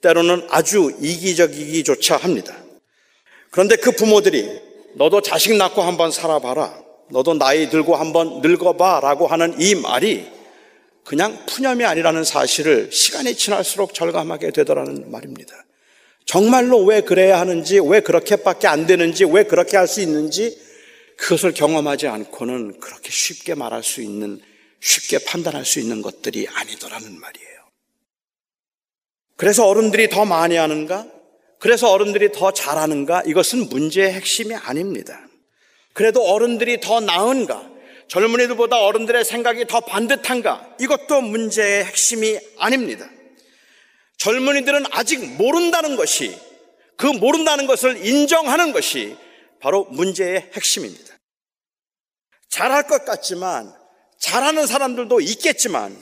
때로는 아주 이기적이기조차 합니다. 그런데 그 부모들이 너도 자식 낳고 한번 살아봐라, 너도 나이 들고 한번 늙어봐 라고 하는 이 말이 그냥 푸념이 아니라는 사실을 시간이 지날수록 절감하게 되더라는 말입니다. 정말로 왜 그래야 하는지, 왜 그렇게밖에 안 되는지, 왜 그렇게 할 수 있는지, 그것을 경험하지 않고는 그렇게 쉽게 말할 수 있는, 쉽게 판단할 수 있는 것들이 아니더라는 말이에요. 그래서 어른들이 더 많이 하는가? 그래서 어른들이 더 잘하는가? 이것은 문제의 핵심이 아닙니다. 그래도 어른들이 더 나은가? 젊은이들보다 어른들의 생각이 더 반듯한가? 이것도 문제의 핵심이 아닙니다. 젊은이들은 아직 모른다는 것이, 그 모른다는 것을 인정하는 것이 바로 문제의 핵심입니다. 잘할 것 같지만, 잘하는 사람들도 있겠지만,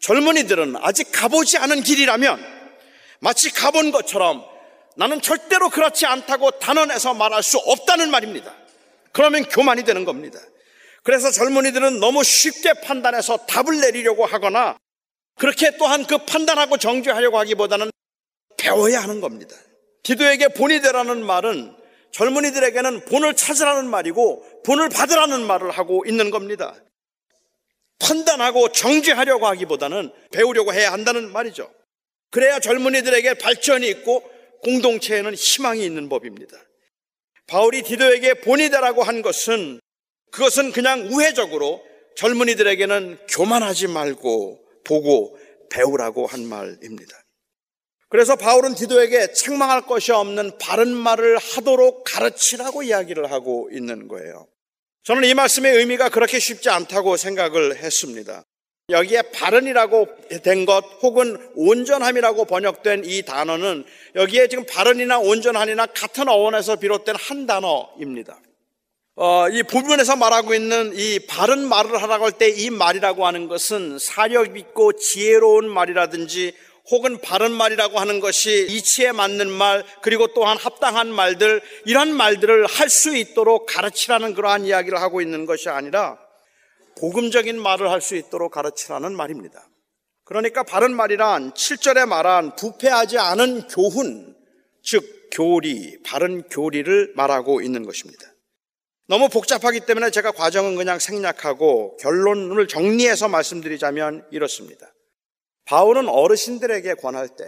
젊은이들은 아직 가보지 않은 길이라면 마치 가본 것처럼 나는 절대로 그렇지 않다고 단언해서 말할 수 없다는 말입니다. 그러면 교만이 되는 겁니다. 그래서 젊은이들은 너무 쉽게 판단해서 답을 내리려고 하거나, 그렇게 또한 그 판단하고 정죄하려고 하기보다는 배워야 하는 겁니다. 디도에게 본이 되라는 말은 젊은이들에게는 본을 찾으라는 말이고 본을 받으라는 말을 하고 있는 겁니다. 판단하고 정죄하려고 하기보다는 배우려고 해야 한다는 말이죠. 그래야 젊은이들에게 발전이 있고 공동체에는 희망이 있는 법입니다. 바울이 디도에게 본이 되라고 한 것은, 그것은 그냥 우회적으로 젊은이들에게는 교만하지 말고 보고 배우라고 한 말입니다. 그래서 바울은 디도에게 책망할 것이 없는 바른 말을 하도록 가르치라고 이야기를 하고 있는 거예요. 저는 이 말씀의 의미가 그렇게 쉽지 않다고 생각을 했습니다. 여기에 바른이라고 된 것 혹은 온전함이라고 번역된 이 단어는 여기에 지금 바른이나 온전함이나 같은 어원에서 비롯된 한 단어입니다. 어, 이 본문에서 말하고 있는 이 바른 말을 하라고 할 때 이 말이라고 하는 것은 사력 있고 지혜로운 말이라든지, 혹은 바른 말이라고 하는 것이 이치에 맞는 말, 그리고 또한 합당한 말들, 이런 말들을 할 수 있도록 가르치라는 그러한 이야기를 하고 있는 것이 아니라 복음적인 말을 할 수 있도록 가르치라는 말입니다. 그러니까 바른 말이란 칠 절에 말한 부패하지 않은 교훈, 즉 교리, 바른 교리를 말하고 있는 것입니다. 너무 복잡하기 때문에 제가 과정은 그냥 생략하고 결론을 정리해서 말씀드리자면 이렇습니다. 바울은 어르신들에게 권할 때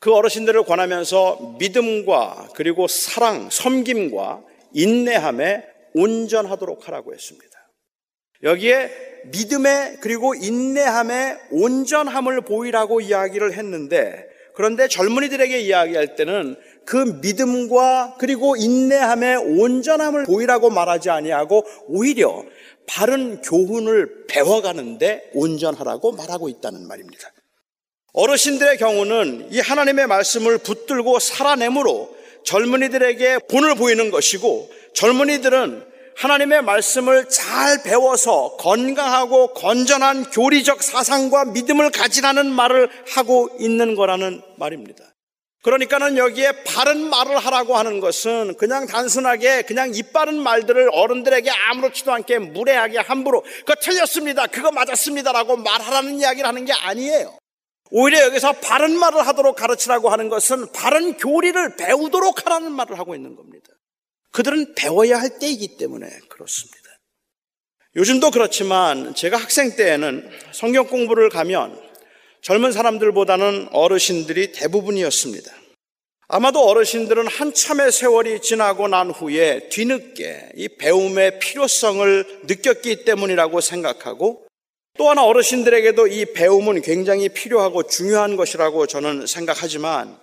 그 어르신들을 권하면서 믿음과 그리고 사랑, 섬김과 인내함에 온전하도록 하라고 했습니다. 여기에 믿음에 그리고 인내함에 온전함을 보이라고 이야기를 했는데, 그런데 젊은이들에게 이야기할 때는 그 믿음과 그리고 인내함의 온전함을 보이라고 말하지 아니하고 오히려 바른 교훈을 배워가는데 온전하라고 말하고 있다는 말입니다. 어르신들의 경우는 이 하나님의 말씀을 붙들고 살아내므로 젊은이들에게 본을 보이는 것이고, 젊은이들은 하나님의 말씀을 잘 배워서 건강하고 건전한 교리적 사상과 믿음을 가지라는 말을 하고 있는 거라는 말입니다. 그러니까는 여기에 바른 말을 하라고 하는 것은 그냥 단순하게 그냥 입 바른 말들을 어른들에게 아무렇지도 않게 무례하게 함부로 그거 틀렸습니다, 그거 맞았습니다라고 말하라는 이야기를 하는 게 아니에요. 오히려 여기서 바른 말을 하도록 가르치라고 하는 것은 바른 교리를 배우도록 하라는 말을 하고 있는 겁니다. 그들은 배워야 할 때이기 때문에 그렇습니다. 요즘도 그렇지만 제가 학생 때에는 성경 공부를 가면 젊은 사람들보다는 어르신들이 대부분이었습니다. 아마도 어르신들은 한참의 세월이 지나고 난 후에 뒤늦게 이 배움의 필요성을 느꼈기 때문이라고 생각하고, 또 하나 어르신들에게도 이 배움은 굉장히 필요하고 중요한 것이라고 저는 생각하지만,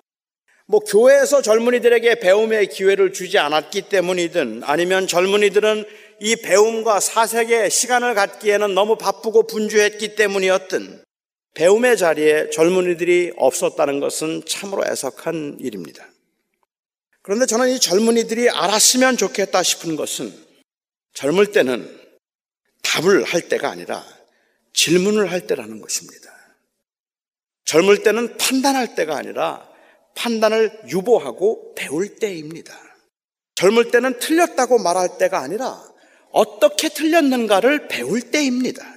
뭐 교회에서 젊은이들에게 배움의 기회를 주지 않았기 때문이든 아니면 젊은이들은 이 배움과 사색의 시간을 갖기에는 너무 바쁘고 분주했기 때문이었든 배움의 자리에 젊은이들이 없었다는 것은 참으로 애석한 일입니다. 그런데 저는 이 젊은이들이 알았으면 좋겠다 싶은 것은 젊을 때는 답을 할 때가 아니라 질문을 할 때라는 것입니다. 젊을 때는 판단할 때가 아니라 판단을 유보하고 배울 때입니다. 젊을 때는 틀렸다고 말할 때가 아니라 어떻게 틀렸는가를 배울 때입니다.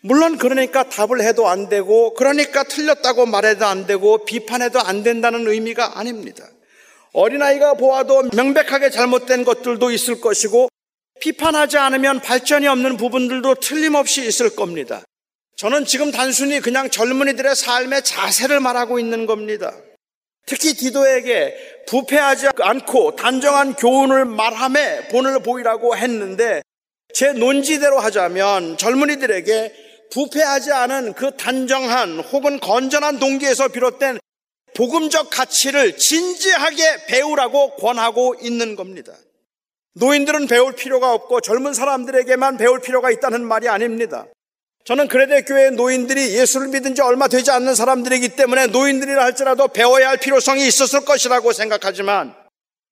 물론 그러니까 답을 해도 안 되고 그러니까 틀렸다고 말해도 안 되고 비판해도 안 된다는 의미가 아닙니다. 어린아이가 보아도 명백하게 잘못된 것들도 있을 것이고 비판하지 않으면 발전이 없는 부분들도 틀림없이 있을 겁니다. 저는 지금 단순히 그냥 젊은이들의 삶의 자세를 말하고 있는 겁니다. 특히 디도에게 부패하지 않고 단정한 교훈을 말하며 본을 보이라고 했는데, 제 논지대로 하자면 젊은이들에게 부패하지 않은 그 단정한 혹은 건전한 동기에서 비롯된 복음적 가치를 진지하게 배우라고 권하고 있는 겁니다. 노인들은 배울 필요가 없고 젊은 사람들에게만 배울 필요가 있다는 말이 아닙니다. 저는 그레데 교회의 노인들이 예수를 믿은 지 얼마 되지 않는 사람들이기 때문에 노인들이라 할지라도 배워야 할 필요성이 있었을 것이라고 생각하지만,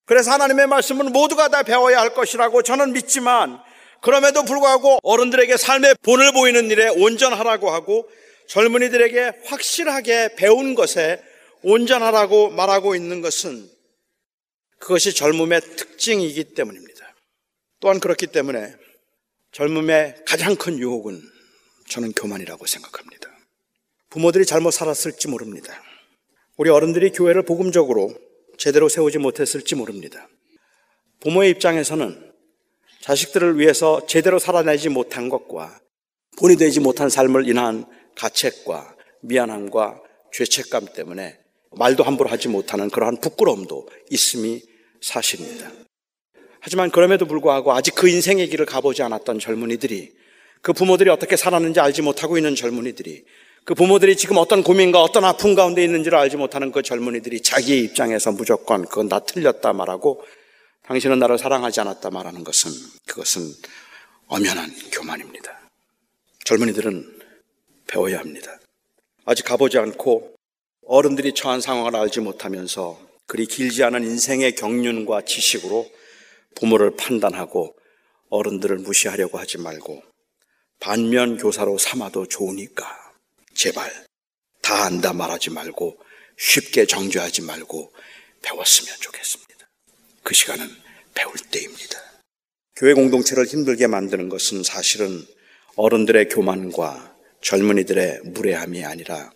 그래서 하나님의 말씀은 모두가 다 배워야 할 것이라고 저는 믿지만, 그럼에도 불구하고 어른들에게 삶의 본을 보이는 일에 온전하라고 하고 젊은이들에게 확실하게 배운 것에 온전하라고 말하고 있는 것은 그것이 젊음의 특징이기 때문입니다. 또한 그렇기 때문에 젊음의 가장 큰 유혹은 저는 교만이라고 생각합니다. 부모들이 잘못 살았을지 모릅니다. 우리 어른들이 교회를 복음적으로 제대로 세우지 못했을지 모릅니다. 부모의 입장에서는 자식들을 위해서 제대로 살아내지 못한 것과 본이 되지 못한 삶을 인한 가책과 미안함과 죄책감 때문에 말도 함부로 하지 못하는 그러한 부끄러움도 있음이 사실입니다. 하지만 그럼에도 불구하고 아직 그 인생의 길을 가보지 않았던 젊은이들이, 그 부모들이 어떻게 살았는지 알지 못하고 있는 젊은이들이, 그 부모들이 지금 어떤 고민과 어떤 아픔 가운데 있는지를 알지 못하는 그 젊은이들이 자기의 입장에서 무조건 그건 나 틀렸다 말하고 당신은 나를 사랑하지 않았다 말하는 것은, 그것은 엄연한 교만입니다. 젊은이들은 배워야 합니다. 아직 가보지 않고 어른들이 처한 상황을 알지 못하면서 그리 길지 않은 인생의 경륜과 지식으로 부모를 판단하고 어른들을 무시하려고 하지 말고 반면 교사로 삼아도 좋으니까 제발 다 안다 말하지 말고 쉽게 정죄하지 말고 배웠으면 좋겠습니다. 그 시간은 배울 때입니다. 교회 공동체를 힘들게 만드는 것은 사실은 어른들의 교만과 젊은이들의 무례함이 아니라,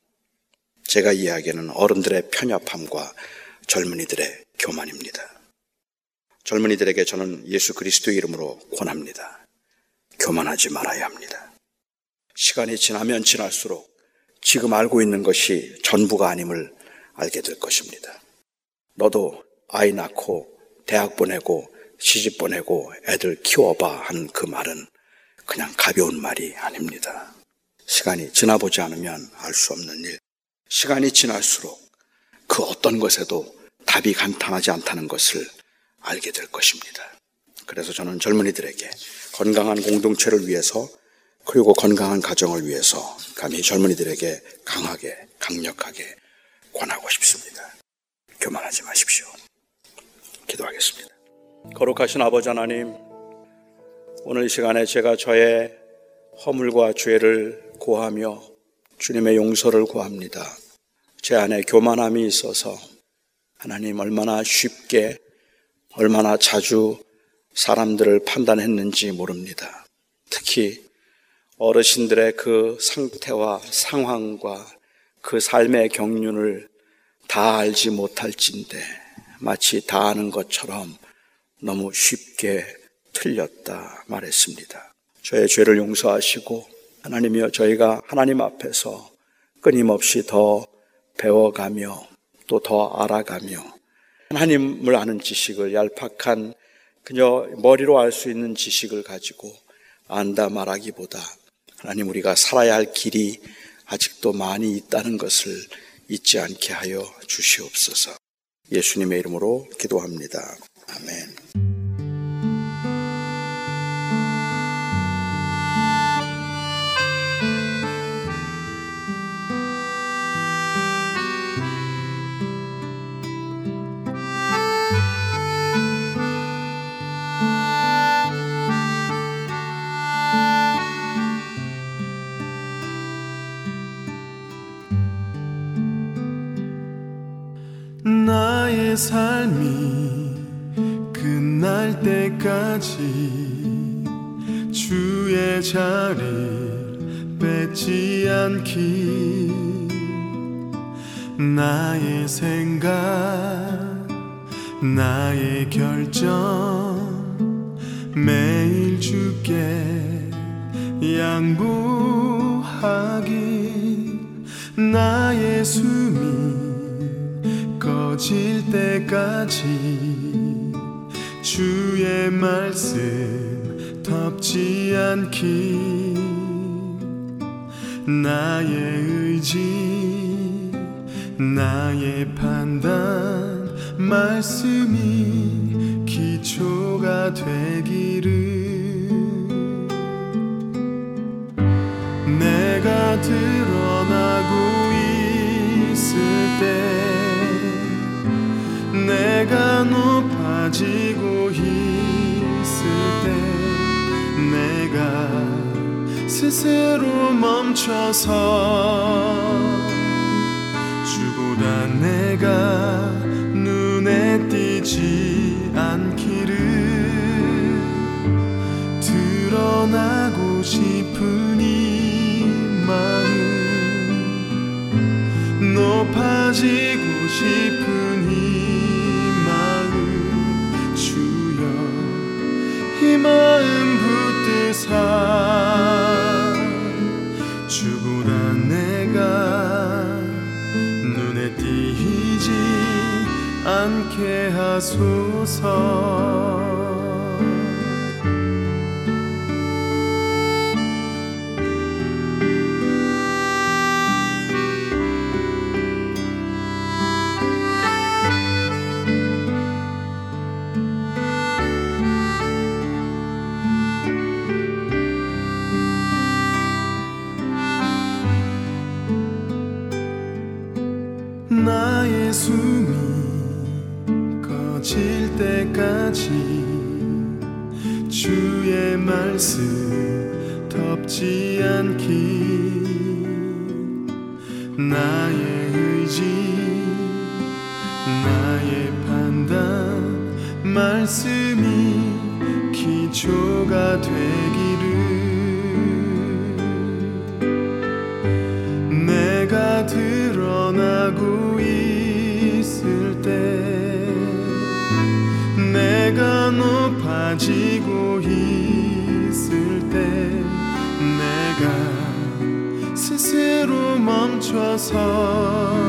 제가 이야기하는 어른들의 편협함과 젊은이들의 교만입니다. 젊은이들에게 저는 예수 그리스도의 이름으로 권합니다. 교만하지 말아야 합니다. 시간이 지나면 지날수록 지금 알고 있는 것이 전부가 아님을 알게 될 것입니다. 너도 아이 낳고 대학 보내고 시집 보내고 애들 키워봐 한 그 말은 그냥 가벼운 말이 아닙니다. 시간이 지나보지 않으면 알 수 없는 일, 시간이 지날수록 그 어떤 것에도 답이 간단하지 않다는 것을 알게 될 것입니다. 그래서 저는 젊은이들에게 건강한 공동체를 위해서, 그리고 건강한 가정을 위해서 감히 젊은이들에게 강하게 강력하게 권하고 싶습니다. 교만하지 마십시오. 기도하겠습니다. 거룩하신 아버지 하나님, 오늘 이 시간에 제가 저의 허물과 죄를 고하며 주님의 용서를 구합니다. 제 안에 교만함이 있어서 하나님 얼마나 쉽게 얼마나 자주 사람들을 판단했는지 모릅니다. 특히 어르신들의 그 상태와 상황과 그 삶의 경륜을 다 알지 못할진데 마치 다 아는 것처럼 너무 쉽게 틀렸다 말했습니다. 저의 죄를 용서하시고 하나님이여, 저희가 하나님 앞에서 끊임없이 더 배워가며 또 더 알아가며 하나님을 아는 지식을 얄팍한 그저 머리로 알 수 있는 지식을 가지고 안다 말하기보다 하나님, 우리가 살아야 할 길이 아직도 많이 있다는 것을 잊지 않게 하여 주시옵소서. 예수님의 이름으로 기도합니다. 아멘. 나의 삶이 끝날 때까지 주의 자리를 뺏지 않기, 나의 생각 나의 결정 매일 주께 양보하기, 나의 숨이 꺼질 때까지 주의 말씀 덮지 않기, 나의 의지 나의 판단 말씀이 기초가 되기를, 내가 드러나고 있을 때 내가 높아지고 있을 때, 내가 스스로 멈춰서 주보다 내가 눈에 띄지 않기를, 드러나고 싶은 이 마음 높아지고 싶은 이 마음 붙드사 주보다 내가 눈에 띄지 않게 하소서. 나의 숨이 꺼질 때까지 주의 말씀 덮지 않기, 나의 의지 나의 판단 말씀이 기초가 되기를, 내가 드러나고 내가 높아지고 있을 때, 내가 스스로 멈춰서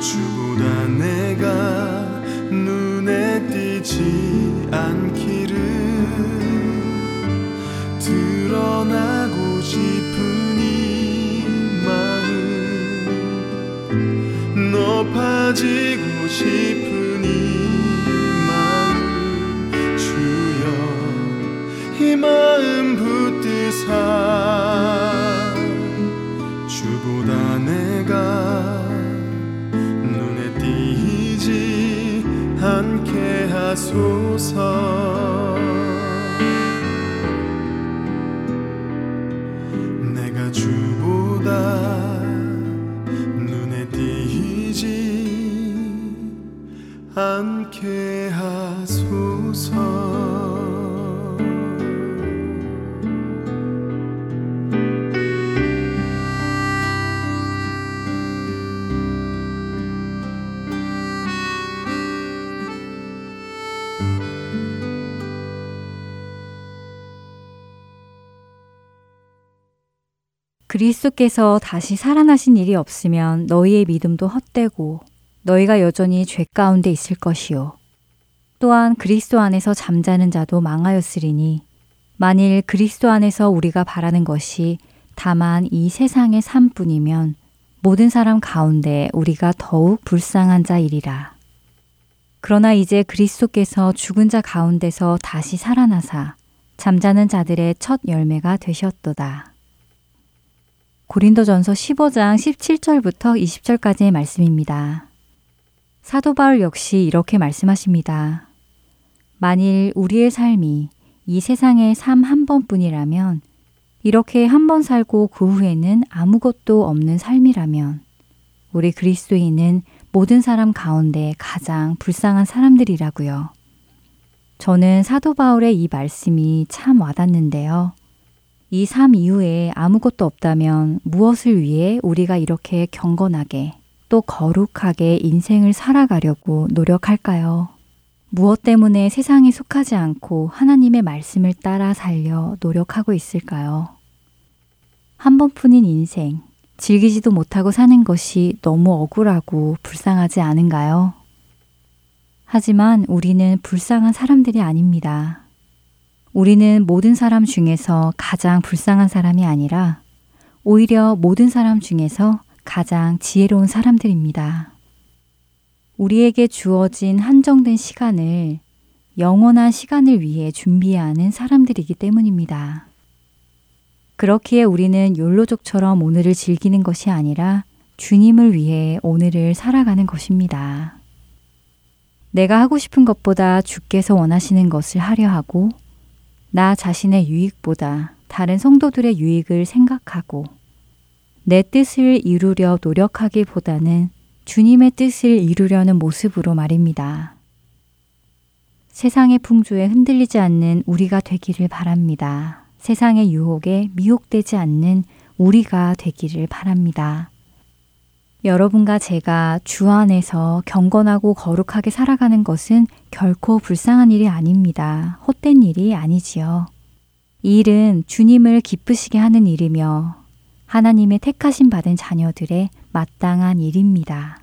주보다 내가 눈에 띄지 않기를, 드러나고 싶은 이 마음 높아지고 싶은 이 마음 붙드사 주보다 내가 눈에 띄지 않게 하소서. 내가 주보다 눈에 띄지 않게 하소서. 그리스도께서 다시 살아나신 일이 없으면 너희의 믿음도 헛되고 너희가 여전히 죄 가운데 있을 것이요. 또한 그리스도 안에서 잠자는 자도 망하였으리니 만일 그리스도 안에서 우리가 바라는 것이 다만 이 세상의 삶뿐이면 모든 사람 가운데 우리가 더욱 불쌍한 자이리라. 그러나 이제 그리스도께서 죽은 자 가운데서 다시 살아나사 잠자는 자들의 첫 열매가 되셨도다. 고린도전서 십오 장 십칠 절부터 이십 절까지의 말씀입니다. 사도 바울 역시 이렇게 말씀하십니다. 만일 우리의 삶이 이 세상의 삶 한 번뿐이라면, 이렇게 한 번 살고 그 후에는 아무것도 없는 삶이라면 우리 그리스도인은 모든 사람 가운데 가장 불쌍한 사람들이라고요. 저는 사도 바울의 이 말씀이 참 와닿는데요. 이 삶 이후에 아무것도 없다면 무엇을 위해 우리가 이렇게 경건하게 또 거룩하게 인생을 살아가려고 노력할까요? 무엇 때문에 세상에 속하지 않고 하나님의 말씀을 따라 살려 노력하고 있을까요? 한 번뿐인 인생, 즐기지도 못하고 사는 것이 너무 억울하고 불쌍하지 않은가요? 하지만 우리는 불쌍한 사람들이 아닙니다. 우리는 모든 사람 중에서 가장 불쌍한 사람이 아니라 오히려 모든 사람 중에서 가장 지혜로운 사람들입니다. 우리에게 주어진 한정된 시간을 영원한 시간을 위해 준비하는 사람들이기 때문입니다. 그렇기에 우리는 욜로족처럼 오늘을 즐기는 것이 아니라 주님을 위해 오늘을 살아가는 것입니다. 내가 하고 싶은 것보다 주께서 원하시는 것을 하려 하고 나 자신의 유익보다 다른 성도들의 유익을 생각하고 내 뜻을 이루려 노력하기보다는 주님의 뜻을 이루려는 모습으로 말입니다. 세상의 풍조에 흔들리지 않는 우리가 되기를 바랍니다. 세상의 유혹에 미혹되지 않는 우리가 되기를 바랍니다. 여러분과 제가 주 안에서 경건하고 거룩하게 살아가는 것은 결코 불쌍한 일이 아닙니다. 헛된 일이 아니지요. 이 일은 주님을 기쁘시게 하는 일이며 하나님의 택하심 받은 자녀들의 마땅한 일입니다.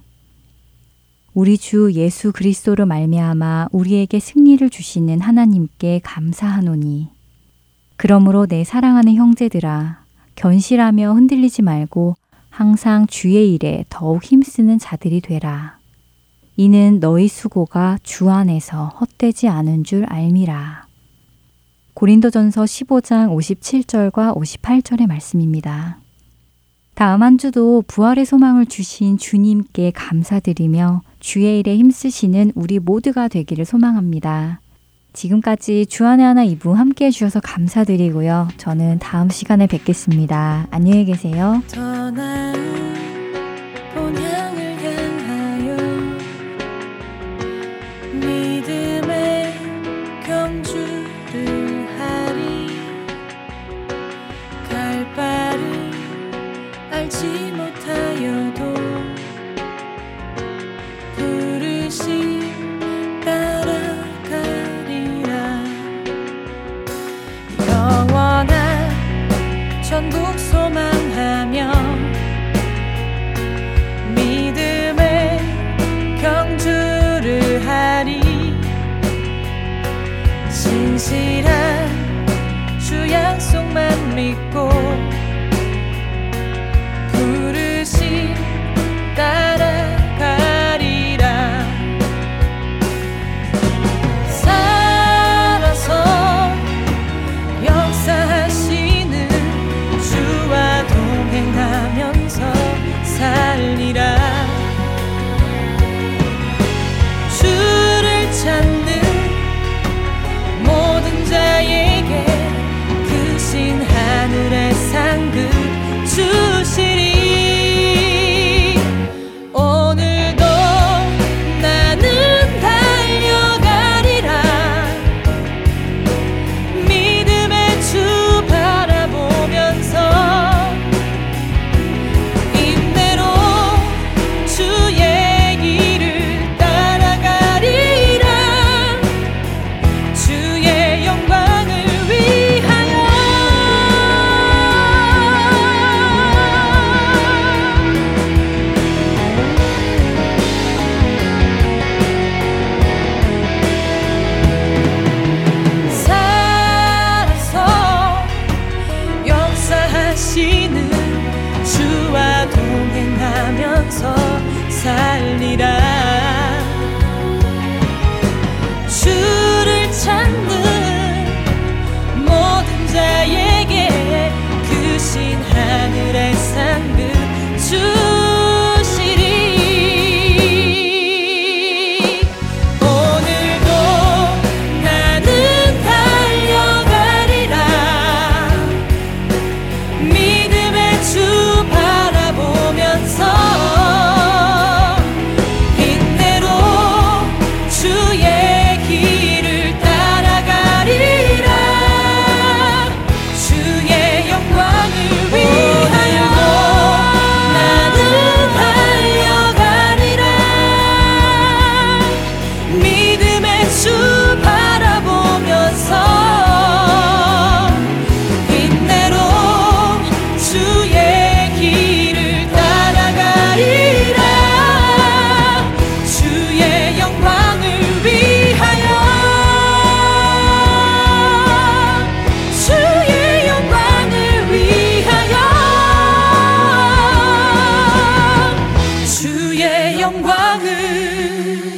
우리 주 예수 그리스도로 말미암아 우리에게 승리를 주시는 하나님께 감사하노니 그러므로 내 사랑하는 형제들아 견실하며 흔들리지 말고 항상 주의 일에 더욱 힘쓰는 자들이 되라. 이는 너희 수고가 주 안에서 헛되지 않은 줄 알미라. 고린도전서 십오 장 오십칠 절과 오십팔 절의 말씀입니다. 다음 한 주도 부활의 소망을 주신 주님께 감사드리며 주의 일에 힘쓰시는 우리 모두가 되기를 소망합니다. 지금까지 주안의 하나 이 부 함께해 주셔서 감사드리고요. 저는 다음 시간에 뵙겠습니다. 안녕히 계세요. 더 나은 본향을 향하여 믿음의 경주를 하리. 갈 바를 알지 못하여도 부르심 따라 천국 소망하며 믿음 버텨 살리라. 주를 찾는 모든 자에게 그신 하늘의 상급 주 영광을